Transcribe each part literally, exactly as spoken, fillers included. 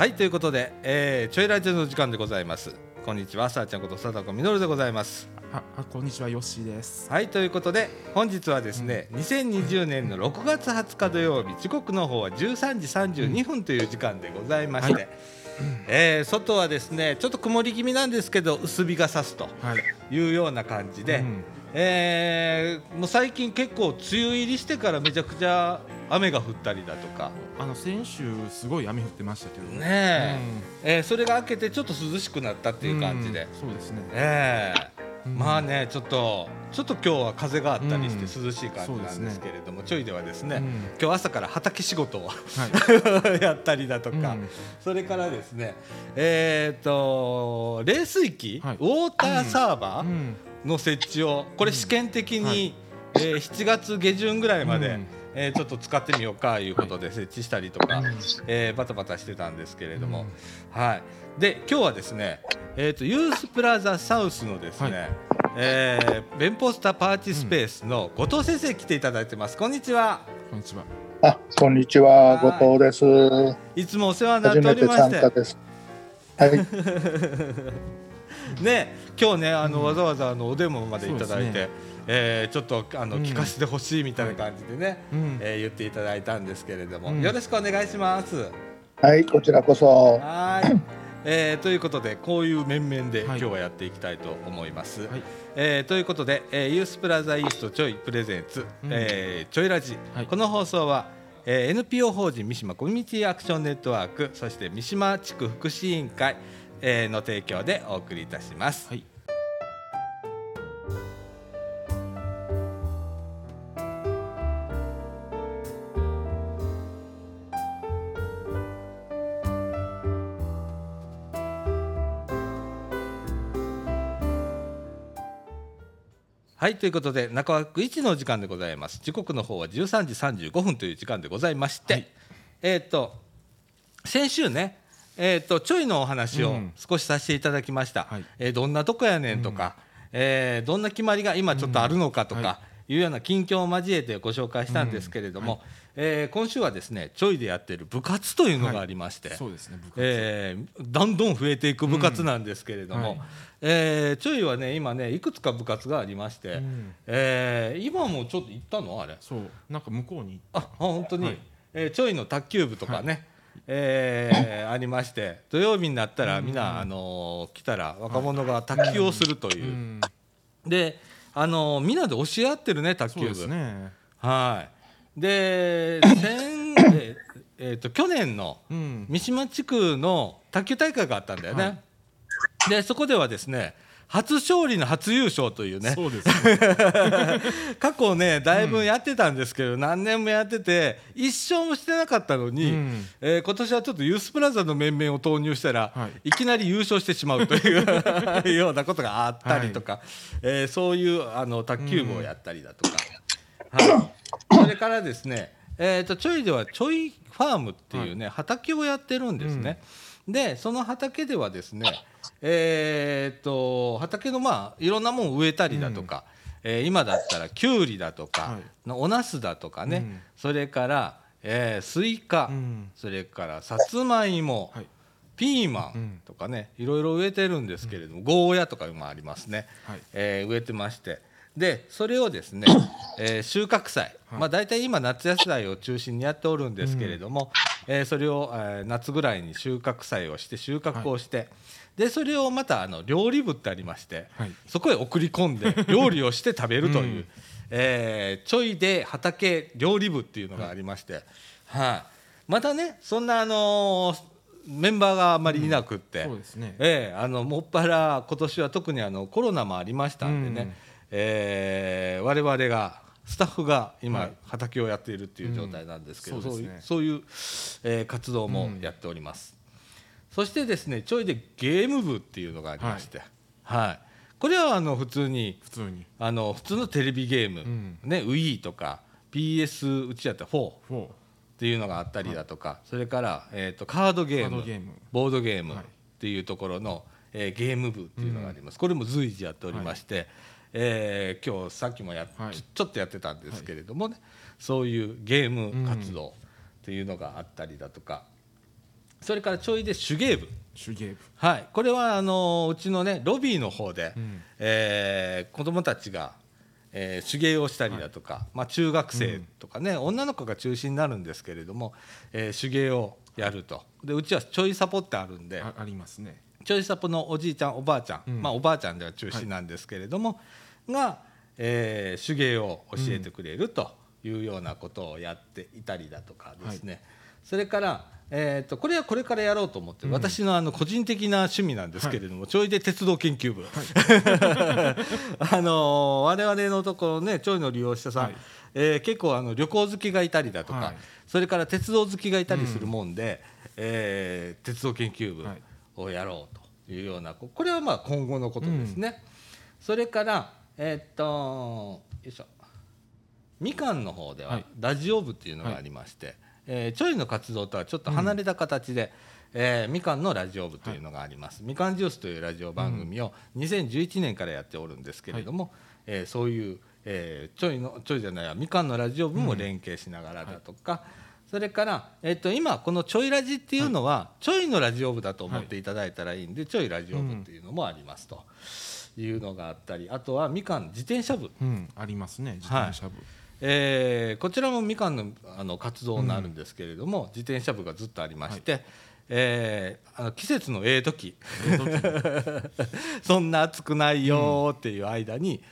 はい、ということで、えー、ちょいラジオの時間でございます。こんにちは、さあちゃんことさだこみのるでございます。ああ、こんにちは、よっしーです。はい、ということで本日はですね、うん、にせんにじゅうねんのろくがつはつか土曜日、時刻の方はじゅうさんじさんじゅうにふんという時間でございまして、はい、えー、外はですねちょっと曇り気味なんですけど薄日が差すというような感じで、はい、うん、えー、もう最近結構梅雨入りしてからめちゃくちゃ雨が降ったりだとか、あの先週すごい雨降ってましたけどね、うん、えー、それが明けてちょっと涼しくなったっていう感じで、うん、そうですね、えー、うん、まあね、ちょっとちょっと今日は風があったりして涼しい感じなんですけれども、うん、ね、ちょいではですね、うん、今日朝から畑仕事を、はい、やったりだとか、うん、それからですね、えー、と冷水器、はい、ウォーターサーバーの設置を、これ試験的に、うん、えー、しちがつげじゅんぐらいまで、うん、えー、ちょっと使ってみようかいうことで設置したりとか、はい、えー、バタバタしてたんですけれども、うん、はい、で今日はですね、えー、とユースプラザサウスのですね、はい、えー、ベンポスタパーティースペースの後藤先生来ていただいてます。こんにちは。こんにちは。あ、こんにちは、後藤です。いつもお世話になっておりまして、初めて参加です。はいね、今日ね、あの、うん、わざわざあのお電話までいただいて、ね、えー、ちょっとあの、うん、聞かせてほしいみたいな感じでね、うん、えー、言っていただいたんですけれども、うん、よろしくお願いします。はい、こちらこそ。はい、えー、ということでこういう面々で今日はやっていきたいと思います、はい、えー、ということで、えー、ユースプラザイーストちょいプレゼンツ、うん、えー、ちょいラジ、はい、この放送は、えー、エヌピーオー 法人三島コミュニティアクションネットワーク、そして三島地区福祉委員会、えー、の提供でお送りいたします、はい、はい、ということで中枠いちの時間でございます。時刻の方はじゅうさんじさんじゅうごふんという時間でございまして、はい、えー、と先週ね、えー、とちょいのお話を少しさせていただきました、うん、はい、えー、どんなとこやねんとか、うん、えー、どんな決まりが今ちょっとあるのかとかいうような近況を交えてご紹介したんですけれども、うん、はい、えー、今週はですねちょいでやってる部活というのがありまして、はい、そうですね、部活、えー、どんどん増えていく部活なんですけれども、うん、はい、えー、ちょいはね今ねいくつか部活がありまして、うん、えー、今もちょっと行ったのあれ、そうなんか向こうに行った、あ、本当に、はい、えー、ちょいの卓球部とかね、はい、えー、ありまして、土曜日になったらみんな、あのー、来たら若者が卓球をするという、はい、うん、で、あのー、みんなで教え合ってるね、卓球部。そうですね、はい、でええー、と去年の三島地区の卓球大会があったんだよね、はい、でそこではですね初勝利の初優勝というね、そうですね過去ねだいぶやってたんですけど、うん、何年もやってて一勝もしてなかったのに、うん、えー、今年はちょっとユースプラザの面々を投入したら、はい、いきなり優勝してしまうというようなことがあったりとか、はい、えー、そういうあの卓球部をやったりだとか、うん、はい、それからですね、えー、とちょいではちょいファームっていうね、はい、畑をやってるんですね、うん、でその畑ではですね、えー、と畑のまあいろんなものを植えたりだとか、うん、えー、今だったらきゅうりだとか、はい、おなすだとかね、うん、それから、えー、スイカ、うん、それからさつまいも、はい、ピーマンとかね、いろいろ植えてるんですけれども、うん、ゴーヤとかもありますね、はい、えー、植えてまして、でそれをですね、えー、収穫祭、まあ、大体今夏野菜を中心にやっておるんですけれども、うん、えー、それを、えー、夏ぐらいに収穫祭をして収穫をして、はい、でそれをまたあの料理部ってありまして、はい、そこへ送り込んで料理をして食べるという、うん、えー、ちょいで畑料理部っていうのがありまして、はい、はあ、またねそんなあのーメンバーがあまりいなくって、うん、そうですね、えー、あのもっぱら今年は特にあのコロナもありましたんでね、うん、えー、我々がスタッフが今畑をやっているっていう状態なんですけど、はい、うん、そうですね、そういう、えー、活動もやっております、うん、そしてですねちょいでゲーム部っていうのがありまして、はいはい、これはあの普通に普通にあの普通のテレビゲーム、うん、ね、Wii とか ピーエス うちやったらフォーっていうのがあったりだとか、はい、それから、えー、とカードゲーム、カードゲーム、ボードゲームっていうところの、はい、えー、ゲーム部っていうのがあります、うん、これも随時やっておりまして、はい、えー、今日さっきもやっ、はい、ちょ、ちょっとやってたんですけれどもね、はい、そういうゲーム活動っていうのがあったりだとか、それからちょいで手芸部、手芸部、はい、これはあのうちのねロビーの方で、うんえー、子どもたちが、えー、手芸をしたりだとか、はいまあ、中学生とかね、うん、女の子が中心になるんですけれども、えー、手芸をやると。でうちはちょいサポってあるんで あ, ありますね。ちょいサポのおじいちゃんおばあちゃん、うんまあ、おばあちゃんでは中心なんですけれども、はい、が、えー、手芸を教えてくれるというようなことをやっていたりだとかですね、はい、それから、えー、とこれはこれからやろうと思って、うん、私 の, あの個人的な趣味なんですけれども、はい、ちょいで鉄道研究部、はいあのー、我々のところねちょいの利用者さん、はいえー、結構あの旅行好きがいたりだとか、はい、それから鉄道好きがいたりするもんで、うんえー、鉄道研究部、はいをやろうというような、これはまあ今後のことですね、うん、それから、えー、っとよいしょみかんの方ではラジオ部っていうのがありまして、はいえー、ちょいの活動とはちょっと離れた形で、うんえー、みかんのラジオ部というのがあります、はい、みかんジュースというラジオ番組をにせんじゅういちねんからやっておるんですけれども、はいえー、そういう、えー、ちょいのちょいじゃないやみかんのラジオ部も連携しながらだとか、うんはいそれから、えっと、今このちょいラジっていうのは、はい、ちょいのラジオ部だと思っていただいたらいいんで、はい、ちょいラジオ部っていうのもありますというのがあったり、あとはみかん自転車部、うん、ありますね自転車部、はいえー、こちらもみかん の, あの活動になるんですけれども、うん、自転車部がずっとありまして、はいえー、あの季節のええ時そんな暑くないよっていう間に、うん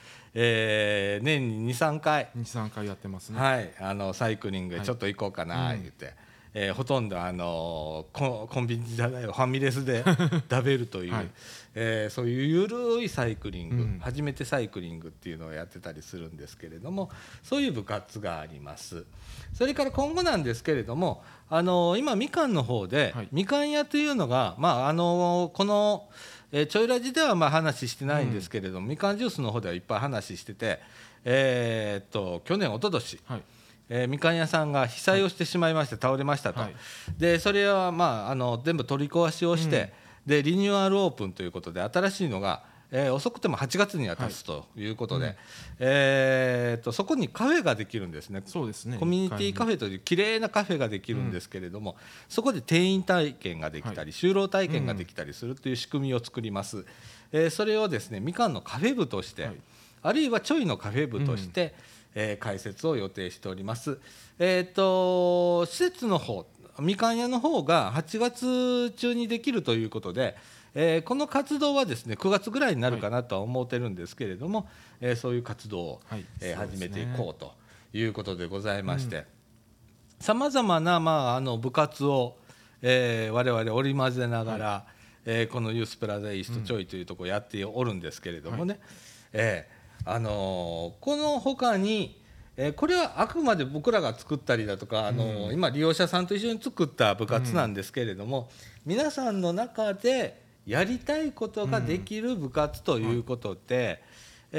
えー、年に にさんかいにさんかいやってますね、はい、あのサイクリングちょっと行こうかな言って、はいうんえー、ほとんどあの コ, コンビニじゃないファミレスで食べるという、はいえー、そういうゆるいサイクリング、うん、初めてサイクリングっていうのをやってたりするんですけれども、そういう部活があります。それから今後なんですけれども、あの今みかんの方で、はい、みかん屋というのが、まあ、あのこのえー、ちょいラジではまあ話してないんですけれども、うん、みかんジュースの方ではいっぱい話してて、えー、っと去年一昨年、はいえー、みかん屋さんが被災をしてしまいまして、はい、倒れましたと、はい、でそれは、まあ、あの全部取り壊しをして、うん、でリニューアルオープンということで新しいのが、えー、遅くてもはちがつには立つということで、はいうんえー、っとそこにカフェができるんですね。そうですね、コミュニティカフェという綺麗なカフェができるんですけれども、うん、そこで店員体験ができたり、はい、就労体験ができたりするという仕組みを作ります、うんえー、それをですねみかんのカフェ部として、はい、あるいはちょいのカフェ部として、うんえー、開設を予定しております、えー、っと施設の方みかん屋の方がはちがつ中にできるということで、えー、この活動はですねくがつぐらいになるかなとは思ってるんですけれども、はいえー、そういう活動を、はいえー、始めていこうということでございまして、さまざまな、まあ、あの部活を、えー、我々織り交ぜながら、はいえー、このユースプラザイーストちょいというところをやっておるんですけれどもね、はいえーあのー、この他に、えー、これはあくまで僕らが作ったりだとか、あのー、今利用者さんと一緒に作った部活なんですけれども、うん、皆さんの中でやりたいことができる部活ということで、うんはい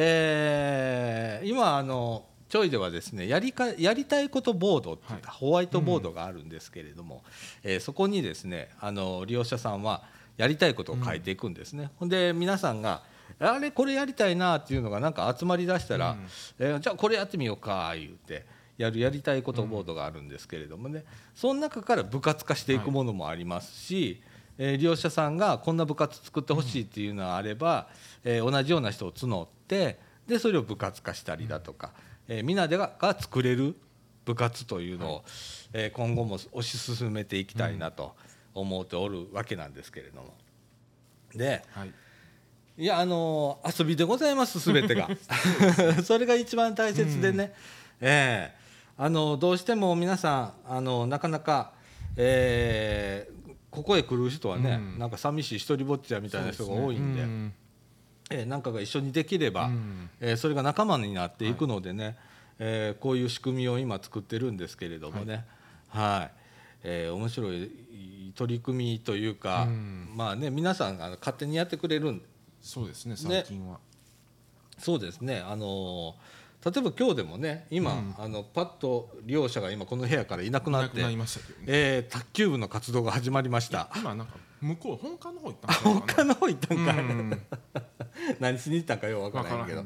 えー、今あのちょいではですねや り, かやりたいことボードっていうか、はい、ホワイトボードがあるんですけれども、うんえー、そこにですねあの利用者さんはやりたいことを書いていくんですね、うん、で皆さんがあれこれやりたいなっていうのがなんか集まりだしたら、うんえー、じゃあこれやってみようか言ってやるやりたいことボードがあるんですけれどもね、うん、その中から部活化していくものもありますし、はいえー、利用者さんがこんな部活作ってほしいっていうのがあれば、うんえー、同じような人を募ってでそれを部活化したりだとか、うんえー、みんなで が, が作れる部活というのを、はいえー、今後も推し進めていきたいなと思っておるわけなんですけれども、で、はい、いやあのー、遊びでございます全てがそれが一番大切でね、うんえー、あのどうしても皆さんあのなかなか、えーここへ来る人はね、うん、なんか寂しい一人ぼっちやみたいな人が多いんで、そうですね、うん、えなんかが一緒にできれば、うんえー、それが仲間になっていくのでね、はいえー、こういう仕組みを今作ってるんですけれどもね、はいはいえー、面白い取り組みというか、うん、まあね皆さんが勝手にやってくれるんで、そうですね最近は、ね、そうですねあのー例えば今日でもね今、うん、あのパッと利用者が今この部屋からいなくなっていなくなりましたけどね、えー、卓球部の活動が始まりました。今なんか向こう本館の方行ったんか本館の方行ったんか、うん、何しに行ったんかよく分からないけど、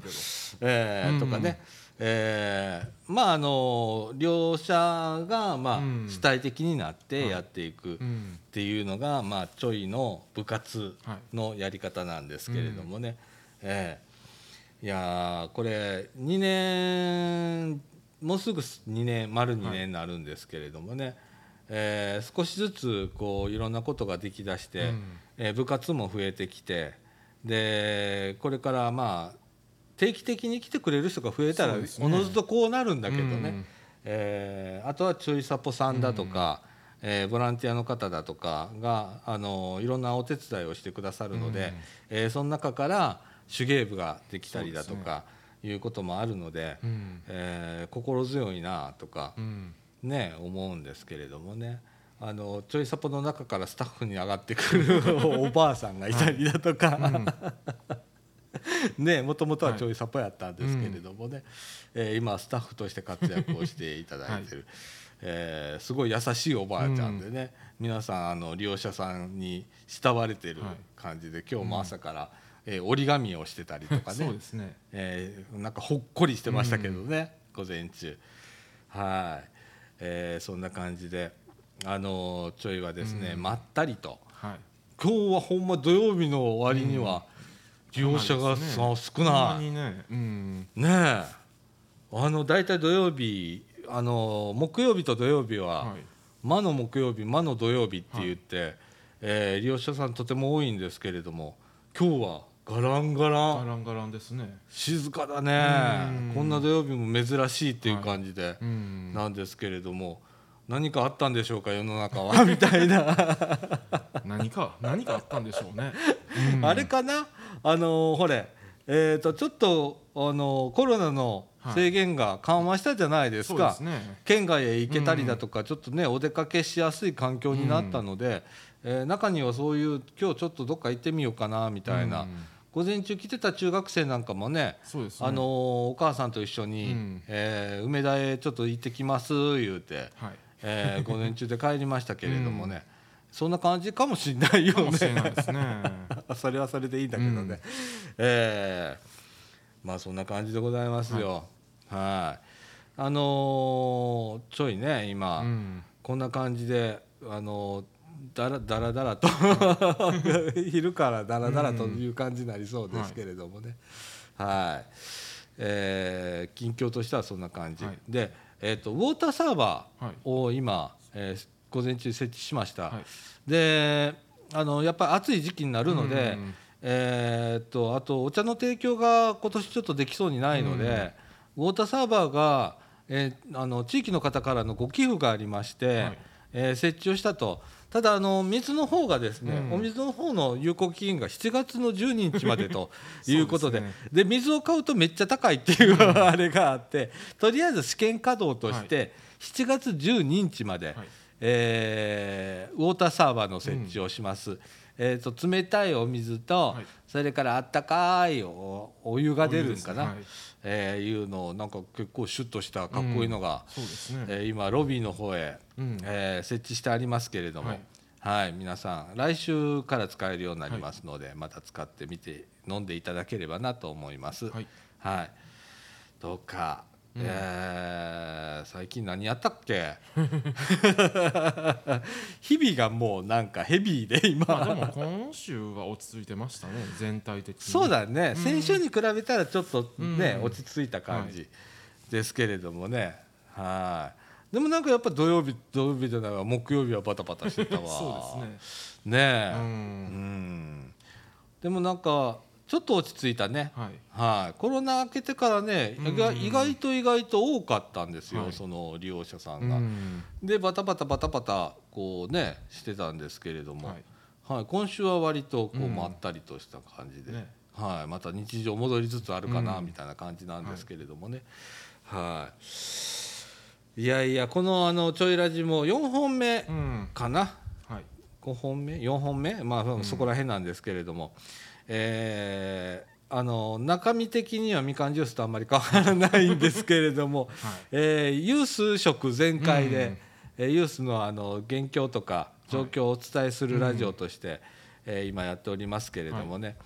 えー、とかね、えー、まああの両者がまあ主体的になってやっていくっていうのがまあちょいの部活のやり方なんですけれどもね、えー、いやこれにねんもうすぐにねん丸にねんになるんですけれどもね、え少しずつこういろんなことができだしてえ部活も増えてきて、でこれからまあ定期的に来てくれる人が増えたらおのずとこうなるんだけどね、うんえー、あとはちょいサポさんだとか、うんえー、ボランティアの方だとかがあのいろんなお手伝いをしてくださるので、うんえー、その中から手芸部ができたりだとかいうこともあるので、うんえー、心強いなとか、ねうん、思うんですけれどもね、あのちょいサポの中からスタッフに上がってくるおばあさんがいたりだとか、うんね、もともとはちょいサポやったんですけれどもね、はいうんえー、今スタッフとして活躍をしていただいてる、はいえー、すごい優しいおばあちゃんでね、うん、皆さんあの利用者さんに慕われてる感じで、はい、今日も朝から、うんえー、折り紙をしてたりとか ね, そうですね、えー、なんかほっこりしてましたけどね、うん、午前中はい、えー、そんな感じで、あのー、ちょいはですね、うん、まったりと、はい、今日はほんま土曜日の終わりには、うん利用者が少ない、ねうん、ねえあのだいたい土曜日あの木曜日と土曜日は、はい、魔の木曜日魔の土曜日って言って、はいえー、利用者さんとても多いんですけれども、今日はガランガランガランガランですね、静かだね、こんな土曜日も珍しいっていう感じでなんですけれども、何かあったんでしょうか世の中はみたいな何か何かあったんでしょうねあれかな、あのー、ほれ、えー、とちょっと、あのー、コロナの制限が緩和したじゃないですか、はいそうですね、県外へ行けたりだとか、うん、ちょっとねお出かけしやすい環境になったので、うんえー、中にはそういう今日ちょっとどっか行ってみようかなみたいな、うん、午前中来てた中学生なんかも ね, そうですね、あのー、お母さんと一緒に、うんえー、梅田へちょっと行ってきます言うて、はいえー、午前中で帰りましたけれどもね、うんそんな感じかもしれないよね。かもしれないですねそれはそれでいいんだけどね、うんえー、まあそんな感じでございますよ、はい、はいあのー、ちょいね今、うん、こんな感じであのー、だらだらだらと昼からだらだらという感じになりそうですけれどもね、うん、はいえー、近況としてはそんな感じ、はい、で、えーと、ウォーターサーバーを今、はいえー午前中設置しました、はい、であのやっぱり暑い時期になるので、うんえー、っとあとお茶の提供が今年ちょっとできそうにないので、うん、ウォーターサーバーが、えー、あの地域の方からのご寄付がありまして、はいえー、設置をしたと。ただあの水の方がですね、うん、お水の方の有効期限がしちがつのじゅうににちまでということ で, で,、ね、で水を買うとめっちゃ高いっていうあれがあって、とりあえず試験稼働としてしちがつじゅうににちまで、はいえー、ウォーターサーバーの設置をします、うんえー、と冷たいお水と、はい、それからあったかい お, お湯が出るんかな、ねはいえー、いうのをなんか結構シュッとしたかっこいいのが、うんそうですねえー、今ロビーの方へ、うんえー、設置してありますけれども、はいはい、皆さん来週から使えるようになりますので、はい、また使ってみて飲んでいただければなと思います、はいはい、どうかうんえー、最近何やったっけ日々がもうなんかヘビーで今、まあ、でも今週は落ち着いてましたね全体的に。そうだね、うん、先週に比べたらちょっとね、うん、落ち着いた感じですけれどもね、うんはい、でもなんかやっぱ土曜日土曜日じゃないわ木曜日はバタバタしてたわそうですねねえ、うんうん、でもなんかちょっと落ち着いたね、はいはい、コロナ明けてからね、うんうん、意外と意外と多かったんですよ、はい、その利用者さんが、うんうん、でバタバタバタバタこうねしてたんですけれども、はいはい、今週は割とこうまったりとした感じで、うんねはい、また日常戻りつつあるかなみたいな感じなんですけれどもね、うんうんはい、いやいやこのあのちょいラジもよんほんめかな、うんはい、ごほんめよんほんめ、まあ、そこら辺なんですけれども、うんえー、あの中身的にはみかんジュースとあんまり変わらないんですけれども、はいえー、ユース食全開で、うんえー、ユース の, あの現況とか状況をお伝えするラジオとして、はいえー、今やっておりますけれどもね、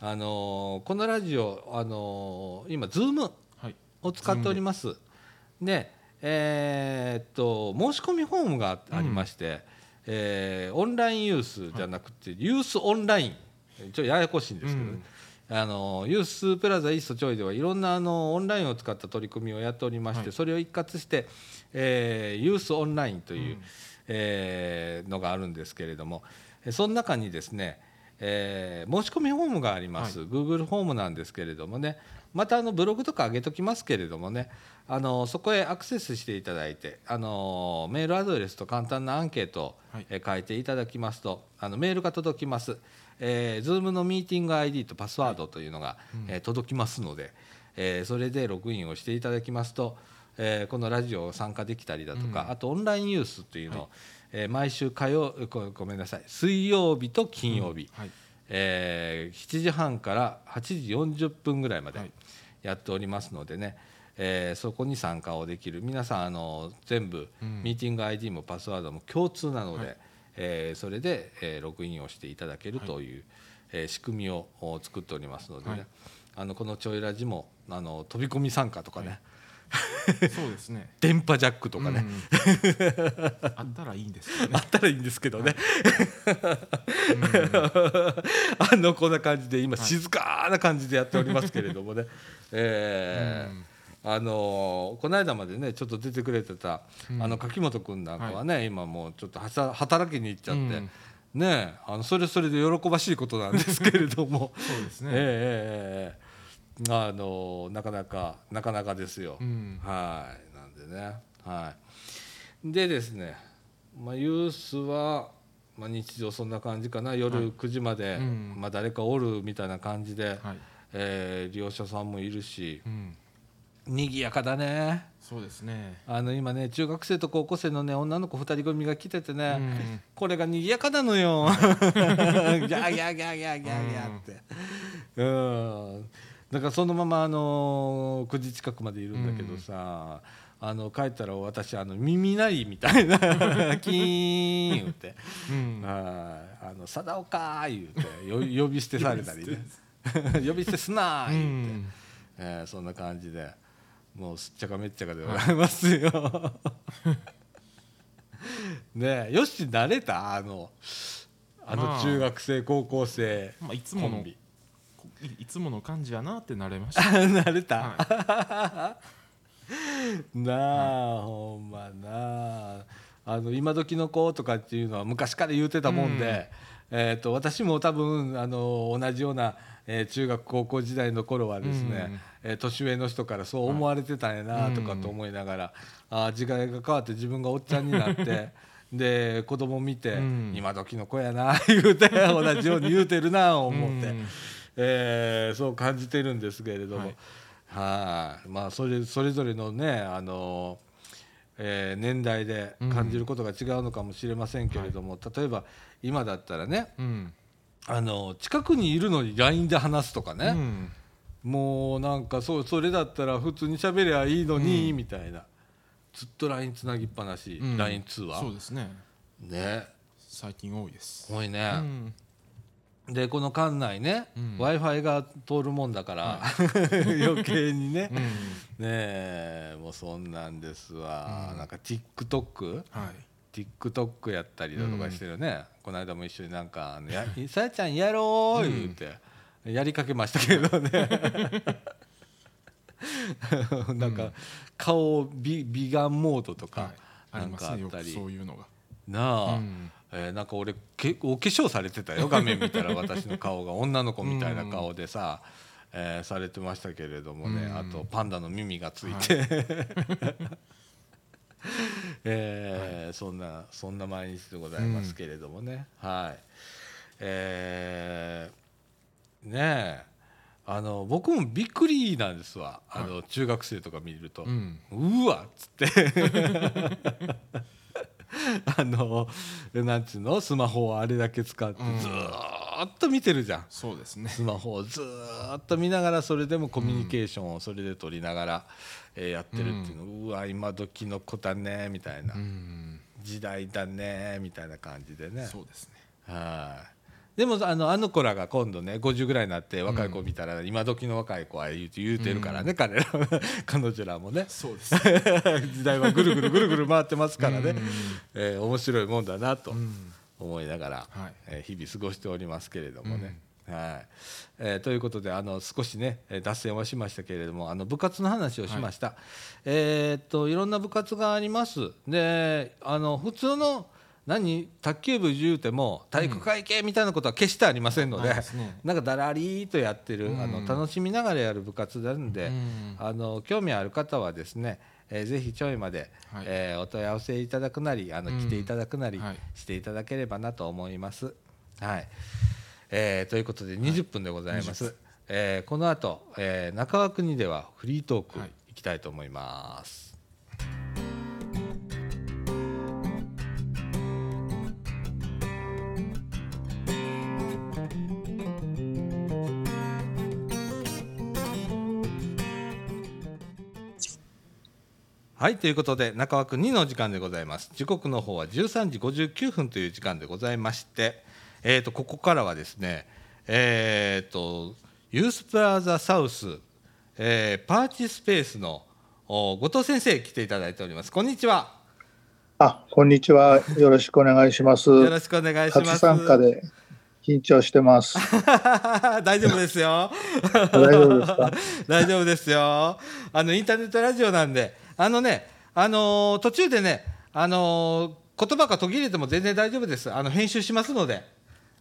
はいあのー、このラジオ、あのー、今 Zoom を使っております、うん、で、えー、っと申し込みフォームがありまして、うんえー、オンラインユースじゃなくて、はい、ユースオンラインちょっとややこしいんですけどね、うん、あのユースプラザイーストちょいではいろんなあのオンラインを使った取り組みをやっておりまして、はい、それを一括して、えー、ユースオンラインという、うんえー、のがあるんですけれども、その中にですね、えー、申し込みフォームがあります、はい、Google フォームなんですけれどもね、またあのブログとか上げときますけれどもね、あのそこへアクセスしていただいて、あのメールアドレスと簡単なアンケートを、はいえー、書いていただきますと、あのメールが届きます、えー、Zoom のミーティング アイディー とパスワードというのが、はいうんえー、届きますので、えー、それでログインをしていただきますと、えー、このラジオを参加できたりだとか、うん、あとオンラインユースというのを、はいえー、毎週火曜ご、ごめんなさい、水曜日と金曜日、うんはいえー、しちじはんからはちじよんじゅっぷんぐらいまでやっておりますのでね、はいえー、そこに参加をできる皆さん、あの全部、うん、ミーティング アイディー もパスワードも共通なので、はいえー、それで、えー、ログインをしていただけるという、はいえー、仕組みを作っておりますのでね、はい、あのこのちょいラジもあの飛び込み参加とかね、はいそうですね、電波ジャックとかね、うん、あったらいいんですけどねあったらいいんですけどね、はい、あのこんな感じで今静かな感じでやっておりますけれどもね、はいえー、あのこの間までねちょっと出てくれてた、うん、あの柿本くんなんかはね、はい、今もうちょっとはさ働きに行っちゃって、うんね、あのそれそれで喜ばしいことなんですけれどもそうですね、えーえーあのなかなかなかなかですよ、うん、はいなんでね、はいでですね、まあ、ユースは、まあ、日常そんな感じかな、夜くじまで、はいうんまあ、誰かおるみたいな感じで、はいえー、利用者さんもいるし、うん、にぎやかだね。そうですね、あの今ね中学生と高校生の、ね、女の子ふたり組が来ててね、うん、これがにぎやかなのよギャーギャーギャーギャーギャーギャってうんだからそのままあのくじ近くまでいるんだけどさ、うん、あの帰ったら私あの耳鳴りみたいなキーン言うて、うん、あのサダオカー言うて呼び捨てされたりね呼び捨てすなー言うて、うんえー、そんな感じでもうすっちゃかめっちゃかでございますよねえよし慣れたあのあの中学生、まあ、高校生、まあ、いつものコンビい, いつもの感じやなって慣れました慣れた、はい、なあ、はい、ほんまなあ、 あの今時の子とかっていうのは昔から言うてたもんで、うんえー、と私も多分あの同じような、えー、中学高校時代の頃はですね、うんえー、年上の人からそう思われてたんやなとかと思いながら、はい、あ時代が変わって自分がおっちゃんになってで子供見て、うん、今時の子やな言うて同じように言うてるな思って、うんえー、そう感じてるんですけれども、はいはあまあ、そ, れそれぞれのね、あのーえー、年代で感じることが違うのかもしれませんけれども、うん、例えば今だったらね、うん、あの近くにいるのに ライン で話すとかね、うん、もうなんか そ, それだったら普通に喋りゃいいのに、うん、みたいな、ずっと ライン つなぎっぱなし、うん、ライン 通話そうです ね, ね最近多いです多いね、うんでこの館内ね、うん、Wi-Fi が通るもんだから、はい、余計にね、うん、ねえもうそんなんですわ、うん、なんか TikTok、はい、TikTok やったりだとかしてるね、うん、この間も一緒になんかや「さやちゃんやろう」言って、うん、やりかけましたけどねなんか顔美顔モードとか、はい、なんかあったりそういうのがなあ、うんえー、なんか俺けお化粧されてたよ画面見たら私の顔が女の子みたいな顔でさ、うんえー、されてましたけれどもね、うん、あとパンダの耳がついて、はいえーはい、そんなそんな毎日でございますけれどもね、うん、はいえー、ねえあの僕もびっくりなんですわ、はい、あの中学生とか見ると、うん、うわっつってあのなんちゅうのスマホをあれだけ使ってずーっと見てるじゃん、うん、そうですねスマホをずーっと見ながらそれでもコミュニケーションをそれで取りながら、うんえー、やってるっていうの、うん、うわ今時の子だねみたいな、うん、時代だねみたいな感じでねそうですねはいでもあの、あの子らが今度ねごじゅうぐらいになって若い子見たら、うん、今時の若い子は言うて言うてるからね、うん、彼ら彼女らもねそうです時代はぐるぐるぐるぐる回ってますからね、うんえー、面白いもんだなと思いながら、うんはいえー、日々過ごしておりますけれどもね、うんはいえー、ということであの少しね脱線はしましたけれどもあの部活の話をしました、はいえー、っといろんな部活がありますであの普通の何卓球部言うても体育会系みたいなことは決してありませんので、うんね、なんかだらりーとやってる、うん、あの楽しみながらやる部活なんで、うん、あの興味ある方はですね、えー、ぜひちょいまで、はいえー、お問い合わせいただくなりあの、うん、来ていただくなりしていただければなと思います、はいえー、ということでにじゅっぷんでございます、はいえー、この後、えー、中川国ではフリートークいきたいと思います、はいはいということで中枠にの時間でございます。時刻の方はじゅうさんじごじゅうきゅうふんという時間でございまして、えー、とここからはですね、えー、とユースプラザサウス、えー、パーチスペースの後藤先生来ていただいております。こんにちは。あこんにちはよろしくお願いしますよろしくお願いします。初参加で緊張してます大丈夫ですよ大丈夫ですか大丈夫ですよあのインターネットラジオなんであのね、あのー、途中でね、あのー、言葉が途切れても全然大丈夫です。あの編集しますので、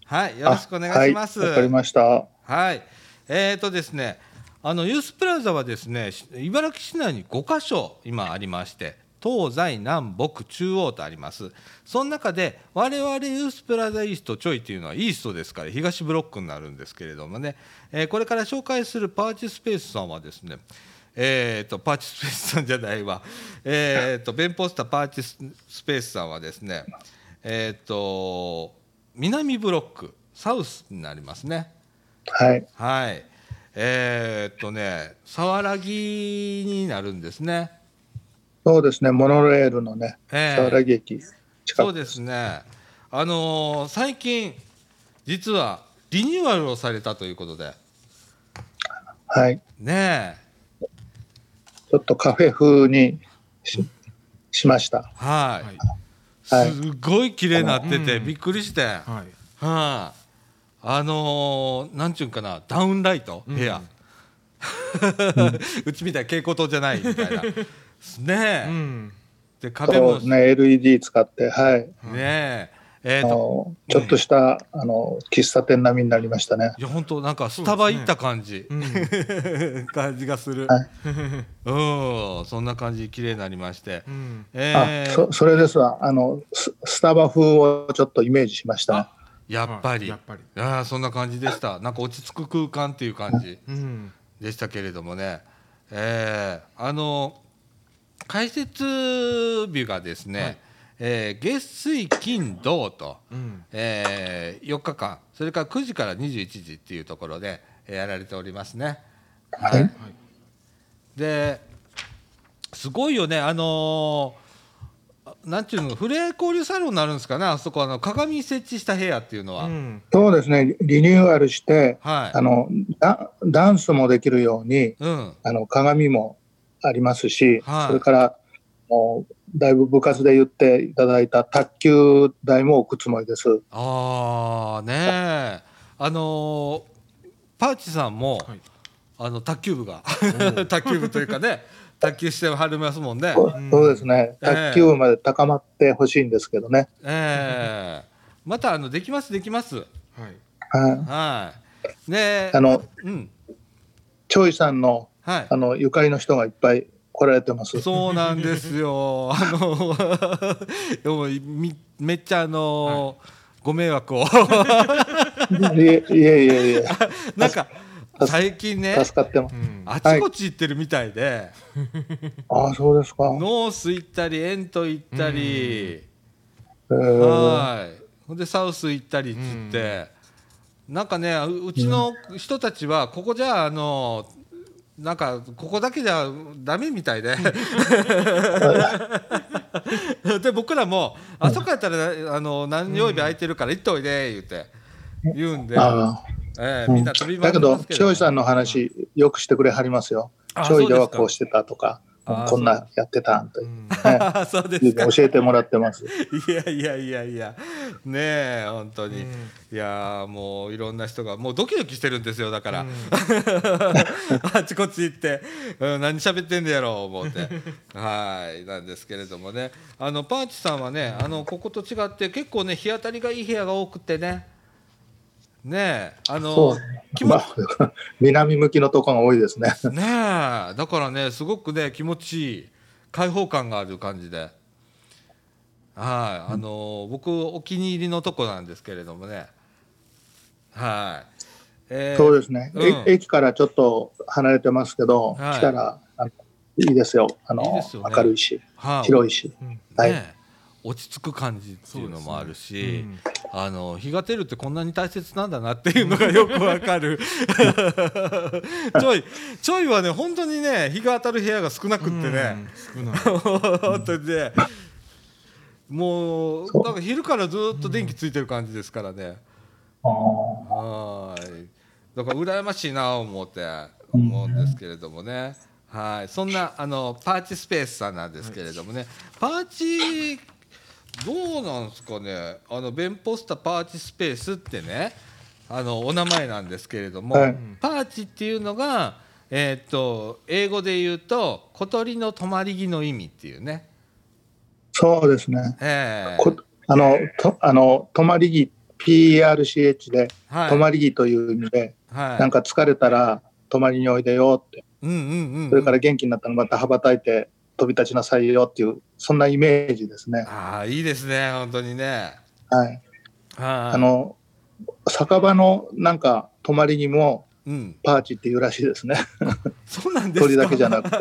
はい、よろしくお願いします。わかりました。はい、えーとですね、あのユースプラザはですね、茨城市内にごかしょ今ありまして、東西南北中央とあります。その中で我々ユースプラザイーストちょいというのはイーストですから東ブロックになるんですけれどもね、えー、これから紹介するパーチスペースさんはですね。えー、とパーチスペースさんじゃないわ、えー、とベンポスタパーチスペースさんはですね、えー、と南ブロックサウスになりますね。はい、はい、えー、っとね沢良木になるんですね。そうですねモノレールのね、えー、沢良木駅近く。そうですねあのー、最近実はリニューアルをされたということではいねえちょっとカフェ風に し, しました。はい、はい。すごい綺麗になっててびっくりして。はい。はい、あ。あのー、なんちゅうかなダウンライト部屋。うん、うちみたいな蛍光灯じゃないみたいな。ねえ、うん。で壁もね エルイーディー 使ってはい。ねえ。えー、とちょっとした、ね、あの喫茶店並みになりましたね。いや本当なんかスタバ行った感じ、う、ね、感じがする、はい、うんそんな感じ綺麗になりまして、うんえー、あ そ, それですわあの ス, スタバ風をちょっとイメージしました。やっぱり、やっぱりあそんな感じでした。なんか落ち着く空間っていう感じでしたけれどもね、えー、あの開設日がですね、はいえー、月水金土と、うんえー、よっかかんそれからくじからにじゅういちじっていうところでやられておりますね。はい、はい、ですごいよねあのー、なんていうのフレー交流サロンになるんですかねあそこあの鏡設置した部屋っていうのは、うん、そうですねリニューアルして、はい、あのダンスもできるように、うん、あの鏡もありますし、はい、それからだいぶ部活で言っていただいた卓球台も置くつもりです。あーねえあのー、パーチさんも、はい、あの卓球部が卓球部というかね卓球してはりますもんね。そう、そうですね、うん、卓球部まで高まってほしいんですけどね、えー、またあのできますできますはいはいねあの、うん、チョイさんの、はい、あのゆかりの人がいっぱい来られてます。そうなんですよあのめっちゃあの、はい、ご迷惑をいえいえいえなんか最近ね助かってます、うん、あちこち行ってるみたいで、はい、あそうですかノース行ったりエント行ったり、うん、はいでサウス行ったりっつって、うん、なんかねうちの人たちはここじゃあのなんかここだけじゃダメみたいでで僕らもあそこやったらあの何曜日空いてるから行っておいで言って言うんで、えー、みんな取りますけど、ね、だけど、ちょいさんの話、よくしてくれはりますよ。ちょいではこうしてたとか、こんなやってたんと、うんね、そうですか。教えてもらってます。いやいやいやいや、ねえ、本当に。うん、いやもういろんな人がもうドキドキしてるんですよ、だから、うん、あちこち行って、うん、何喋ってんだやろう思ってはいなんですけれどもね、あのパーチさんはね、あのここと違って結構ね日当たりがいい部屋が多くてね、ねえ、あの、まあ、南向きのとこが多いですね。ねえ、だからねすごくね気持ちいい開放感がある感じで、はい、あの、うん、僕お気に入りのとこなんですけれどもね。はい、えー、そうですね、うん、駅からちょっと離れてますけど、はい、来たらあのいいですよ、あのいいですよね、明るいし、はい、広いし、うん、はい、ね、落ち着く感じっていうのもあるし、ね、うん、あの日が照るってこんなに大切なんだなっていうのがよくわかるちょいちょいはね本当にね日が当たる部屋が少なくってね、うん、少ない本当にねもうなんか昼からずっと電気ついてる感じですからね、うん、はい、だから羨ましいなと思って思うんですけれどもね、うん、はい、そんなあのパーチスペースさんなんですけれどもね、はい、パーチどうなんですかね、あのベンポスタパーチスペースってね、あのお名前なんですけれども、はい、パーチっていうのが、えー、っと英語で言うと小鳥の止まり木の意味っていうね。そうですね、えー、こあのとあの泊まり木 ピーアールシーエイチ で、はい、泊まり木という意味で、はい、なんか疲れたら泊まりにおいでよって、うんうんうんうん、それから元気になったらまた羽ばたいて飛び立ちなさいよっていう、そんなイメージですね。ああ、いいですね、本当にね、はい、あ, あの酒場のなんか泊まり木もパーチっていうらしいですね、うん、そうなんですか。鳥だけじゃなくて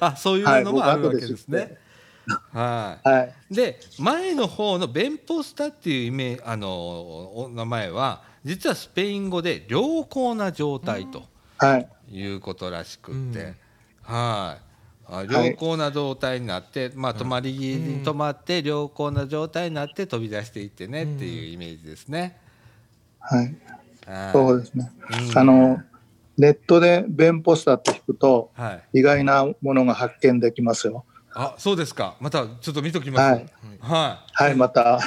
あ、そういうのもあるわけですね、はい、はいはい、で前の方のベンポスタっていうイメあのお名前は実はスペイン語で良好な状態ということらしくって、うん、はい、良好な状態になって、はい、まあ、泊まり木に泊まって良好な状態になって飛び出していってねっていうイメージですね、うん、はい、そうですね、うん、あのネットでベンポスタって聞くと、はい、意外なものが発見できますよ。あ、そうですか。またちょっと見ときます。はい、はいはい、また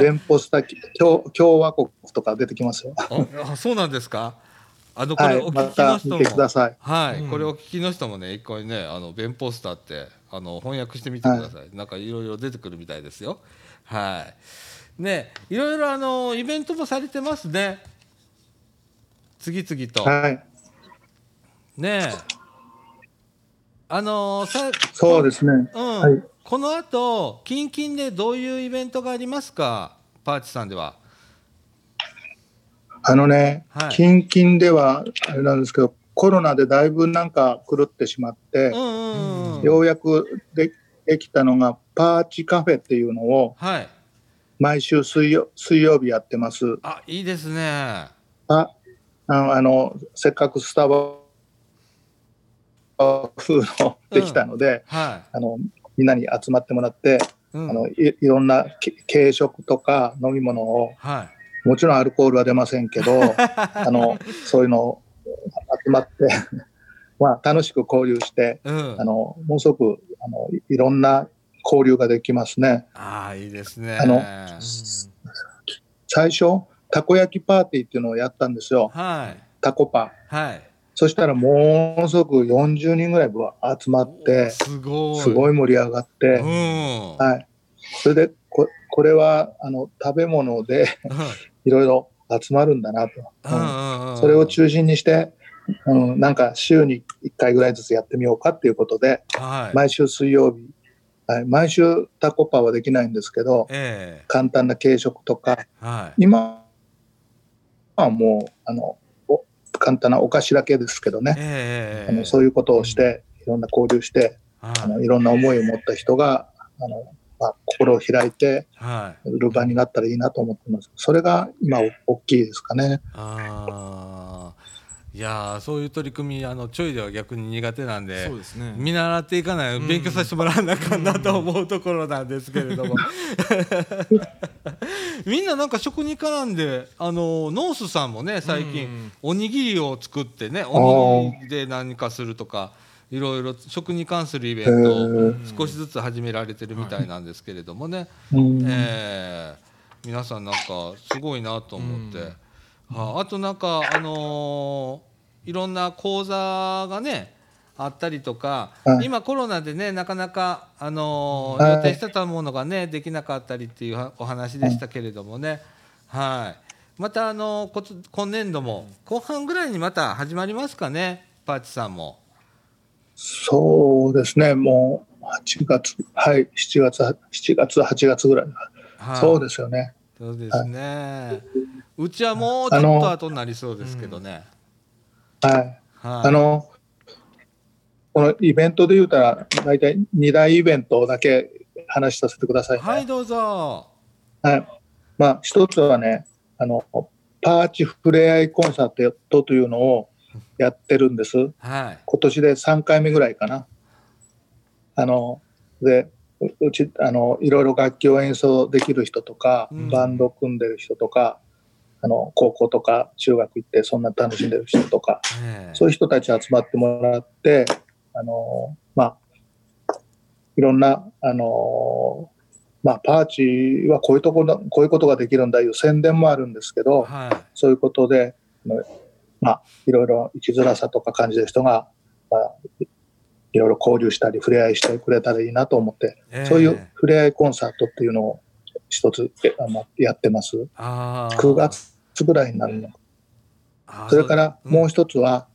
ベンポスタ共, 共和国とか出てきますよ。あ, あ、そうなんですか。あのこれお聞きの人も、はい、また見てください。はい、うん、これお聞きの人もね、一回ね、あのベンポスタってあの翻訳してみてください。はい、なんかいろいろ出てくるみたいですよ。はい。ね、いろいろあのイベントもされてますね。次々と。はい。ねえ。あのー、さそうですね、うん、はい、このあと近々でどういうイベントがありますか、パーチさんでは。あのね、はい、近々ではあれなんですけど、コロナでだいぶなんか狂ってしまって、うんうんうん、ようやく で, できたのがパーチカフェっていうのを、はい、毎週水 曜, 水曜日やってます。あ、いいですね。ああのあのせっかくスタバ風のできたので、うん、はい、あのみんなに集まってもらって、うん、あの い, いろんな軽食とか飲み物を、はい、もちろんアルコールは出ませんけどあのそういうのを集まってまあ楽しく交流して、うん、あのもうすごくあのいろんな交流ができますね。あ、いいですね。あの、うん、最初たこ焼きパーティーっていうのをやったんですよ、はい、たこパ、はい、そしたらものすごくよんじゅうにんぐらい集まってすごい、すごい盛り上がって、うん、はい、それで こ, これはあの食べ物でいろいろ集まるんだなと、うんうん、それを中心にして、うん、なんか週にいっかいぐらいずつやってみようかっていうことで、はい、毎週水曜日、はい、毎週タコパはできないんですけど、えー、簡単な軽食とか、はい、今はもうあの簡単なお菓子だけですけどね、えー、あのそういうことをして、うん、いろんな交流して、はい、あのいろんな思いを持った人があの、まあ、心を開いて、はい、売る場になったらいいなと思ってます。それが今大きいですかね。あ、いやそういう取り組みあのちょいでは逆に苦手なんで、そうですね、見習っていかない、うん、勉強させてもらわなかなと思うところなんですけれども、みんななんか食に絡んであのノースさんもね最近、うん、おにぎりを作ってねおにぎりで何かするとかいろいろ食に関するイベントを少しずつ始められてるみたいなんですけれどもね、はい、えー、皆さんなんかすごいなと思って、うん、はあ、あとなんかあのー、いろんな講座がねあったりとか、今コロナでねなかなか、あのー、予定してたものがねできなかったりっていうお話でしたけれどもね、はい、またあのー、今年度も後半ぐらいにまた始まりますかね、パーチさんも。そうですね、もうはちがつ、はい、しちがつ、しちがつはちがつぐらい、はい、そうですよね、そうですね、はい、うちはもうちょっと後になりそうですけどね、はい、はい、あのこのイベントで言うたら大体に大イベントだけ話させてくださいね。はい、どうぞ。はい、まあ、一つはねあのパーチふれあいコンサートというのをやってるんです、はい、今年でさんかいめぐらいかな。あのでうちあのいろいろ楽器を演奏できる人とか、うん、バンド組んでる人とか、あの高校とか中学行ってそんな楽しんでる人とか、そういう人たち集まってもらって、あの、まあ、いろんな、あの、まあ、パーチはこういうところ、こういうことができるんだいう宣伝もあるんですけど、はい、そういうことで、まあ、いろいろ生きづらさとか感じる人が、まあ、いろいろ交流したり触れ合いしてくれたらいいなと思って、えー、そういう触れ合いコンサートっていうのを一つやってます。あ、くがつぐらいになるの。それからもう一つは、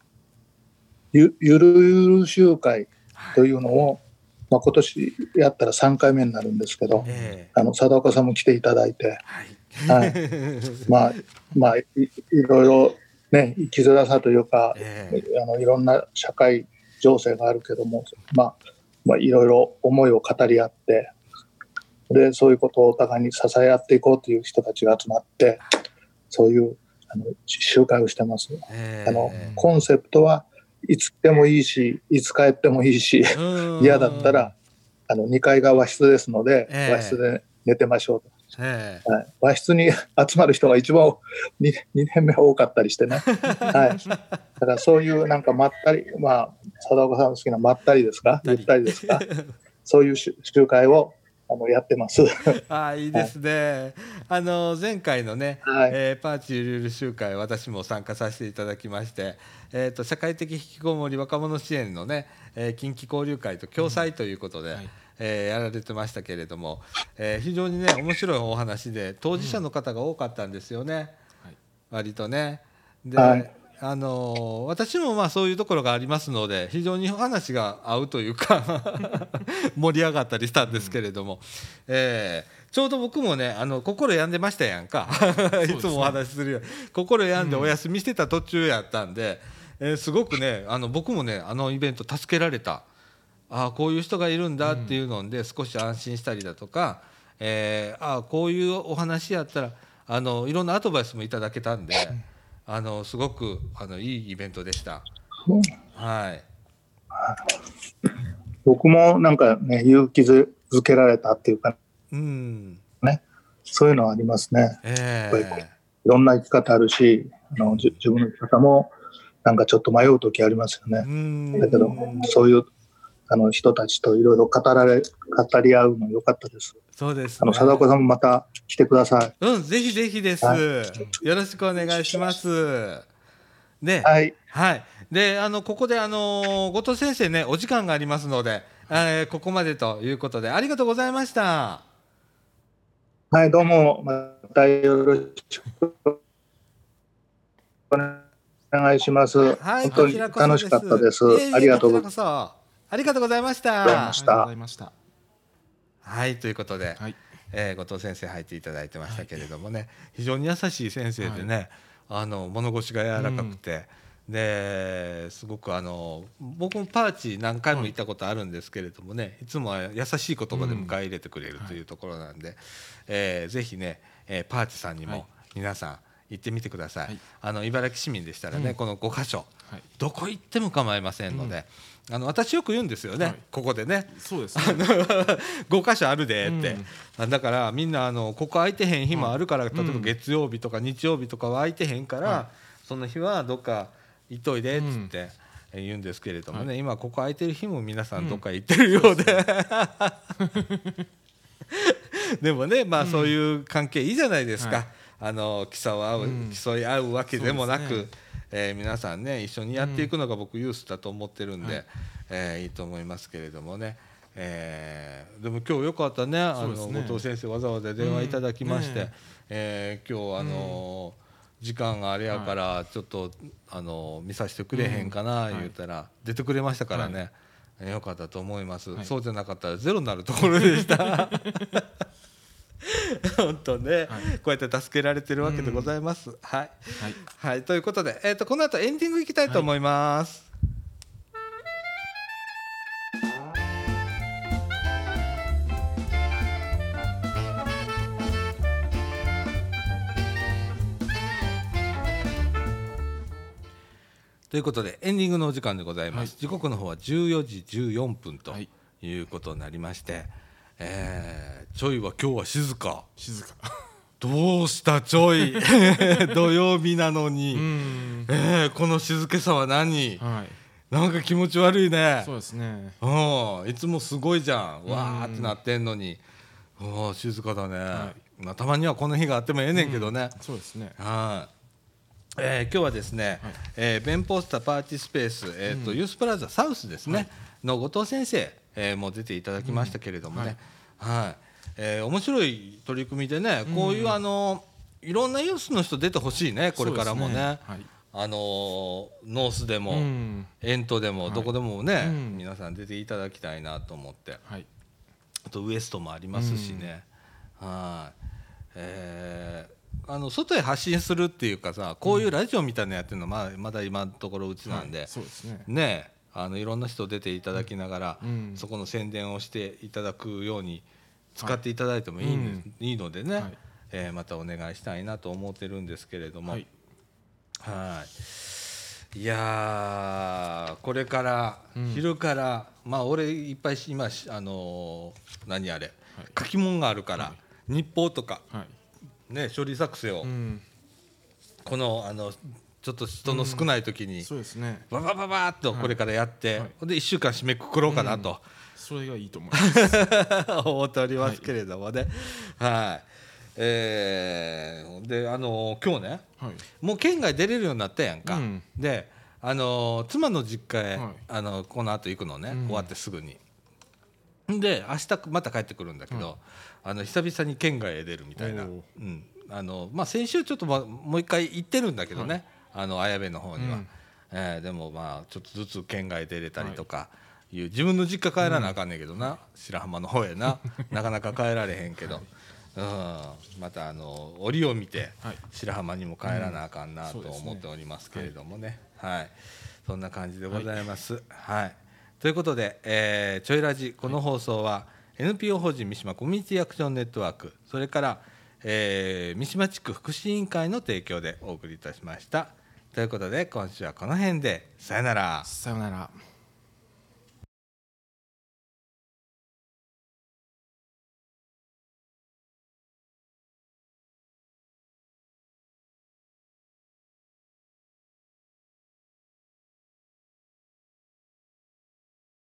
うん、ゆ, ゆるゆる集会というのを、まあ、今年やったらさんかいめになるんですけど、えー、あの貞岡さんも来ていただいて、はいはい、まあ、まあ、い, いろいろ、ね、生きづらさというか、えー、あのいろんな社会情勢があるけども、まあまあ、いろいろ思いを語り合って、でそういうことをお互いに支え合っていこうという人たちが集まって、そういうあの集会をしてます、ね、えー、あのコンセプトはいつ来てもいいし、いつ帰ってもいいし、嫌だったらあのにかいが和室ですので、えー、和室で寝てましょうと、えーはい、和室に集まる人が一番 2, 2年目多かったりしてね、はい、だからそういうなんかまったり、まあ、佐田岡さんの好きなまったりですか、ゆったりですか、そういう集会をあのやってますあ、いいですね、はい、あの前回のね、はい、えー、パーチゆるゆる集会、私も参加させていただきまして、えー、と社会的引きこもり若者支援のね、えー、近畿交流会と共催ということで、うん、はい、えー、やられてましたけれども、えー、非常にね面白いお話で、当事者の方が多かったんですよね、うん、割とね。で、はい、あのー、私もまあそういうところがありますので、非常に話が合うというか盛り上がったりしたんですけれども、うん、えー、ちょうど僕もねあの心病んでましたやんかいつもお話しするように、心病んでお休みしてた途中やったんで、うん、えー、すごくねあの僕もねあのイベント助けられた、ああこういう人がいるんだっていうので少し安心したりだとか、えああこういうお話やったらあのいろんなアドバイスもいただけたんで、あのすごくあのいいイベントでした、はい、僕もなんか、ね、勇気づけられたっていうか、うんね、そういうのはありますね、えー、やっぱりいろんな生き方あるし、あの自分の生き方もなんかちょっと迷うときありますよね。うん、だけどそういうあの人たちといろいろ語られ語り合うの良かったです。そうです、ね、あの貞子さんもまた来てください。うん、ぜひぜひです、はい。よろしくお願いします。で、はい、はい、であのここであの後藤先生ねお時間がありますので、えー、ここまでということでありがとうございました。はい、どうもまたよろしくお願いします。はい、本当に楽しかったです。ありがとうございます。ありがとうございました。ありがとうございました。はい、ということで、はい、えー、後藤先生入っていただいてましたけれどもね、はい、非常に優しい先生でね、はい、あの物腰が柔らかくて、うん、ですごくあの僕もパーチ何回も行ったことあるんですけれどもね、うん、いつも優しい言葉で迎え入れてくれるというところなんで、うん、はい、えー、ぜひね、えー、パーチさんにも皆さん、はい、行ってみてください、はい、あの茨城市民でしたらね、うん、このごかしょ、はい、どこ行っても構いませんので、うん、あの私よく言うんですよね、はい、ここでね、そうですねごかしょあるでって、うん、だからみんなあのここ空いてへん日もあるから、うん、例えば月曜日とか日曜日とかは空いてへんから、はい、その日はどっか行っといでっつって、うん言うんですけれどもね、はい、今ここ空いてる日も皆さんどっか行ってるようで、うん、でもね、まあそういう関係いいじゃないですか、うん、あの 競う合う、うん、競い合うわけでもなく、そうですね、えー、皆さんね一緒にやっていくのが僕ユースだと思ってるんで、うんえー、いいと思いますけれどもね、えー、でも今日よかった ね, あのね後藤先生わざわざ電話いただきまして、うんねえー、今日あのー、うん時間があれやからちょっと、はい、あの見させてくれへんかな言ったら出てくれましたからね、はい、よかったと思います、はい、そうじゃなかったらゼロになるところでした本当ね、はい、こうやって助けられてるわけでございます、うん、はい、はいはい、ということで、えーと、この後エンディングいきたいと思います、はいということでエンディングのお時間でございます、はい、時刻の方はじゅうよじじゅうよんぷんということになりまして、はいえー、ちょいは今日は静か静かどうしたちょい土曜日なのにうん、えー、この静けさは何、はい、なんか気持ち悪いねそうですねうんいつもすごいじゃんわーってなってんのにお静かだね、はいまあ、たまにはこの日があってもええねんけどねそうですねはいえー、今日はですね、はいえー、ベンポスタパーティスペース、えーとうん、ユースプラザサウスですね、はい、の後藤先生、えー、も出ていただきましたけれどもね、うんはいはいえー、面白い取り組みでね、うん、こういうあのいろんなユースの人出てほしいねこれからも ね, ね、はい、あのー、ノースでも、うん、エントでもどこでもね、はいうん、皆さん出ていただきたいなと思って、はい、あとウエストもありますしね、うん、はいえーあの外へ発信するっていうかさこういうラジオみたいなのやってるのは ま, まだ今のところうちなん で,、はいそうですねね、あのいろんな人出ていただきながら、うん、そこの宣伝をしていただくように使っていただいてもい い,、はいうん、いいのでね、はいえー、またお願いしたいなと思ってるんですけれども、はい、はいいやこれから、うん、昼からまあ俺いっぱい今、あのー、何あれ、はい、書き物があるから、はい、日報とか、はいね、処理作成を、うん、こ の, あのちょっと人の少ない時に、うん、ババババっとこれからやって、はいはい、でいっしゅうかん締めくくろうかなと、うん、それがいいと思います思っておりますけれどもね、はいはいえー、であの今日ね、はい、もう県外出れるようになったやんか、うん、であの妻の実家へ、はい、あのこの後行くのね、うん、終わってすぐにで明日また帰ってくるんだけど、うん、あの久々に県外へ出るみたいな、うんあのまあ、先週ちょっと、ま、もう一回行ってるんだけどね、はい、あの綾部の方には、うんえー、でもまあちょっとずつ県外出れたりとかいう、はい、自分の実家帰らなあかんねんけどな、うん、白浜の方へななかなか帰られへんけど、はい、うんまたあの折を見て白浜にも帰らなあかんなと思っておりますけれどもね、はいはい、そんな感じでございますはい、はいということで、えー、ちょいラジこの放送は エヌピーオー 法人三島コミュニティアクションネットワークそれから、えー、三島地区福祉委員会の提供でお送りいたしましたということで今週はこの辺でさよならさよなら。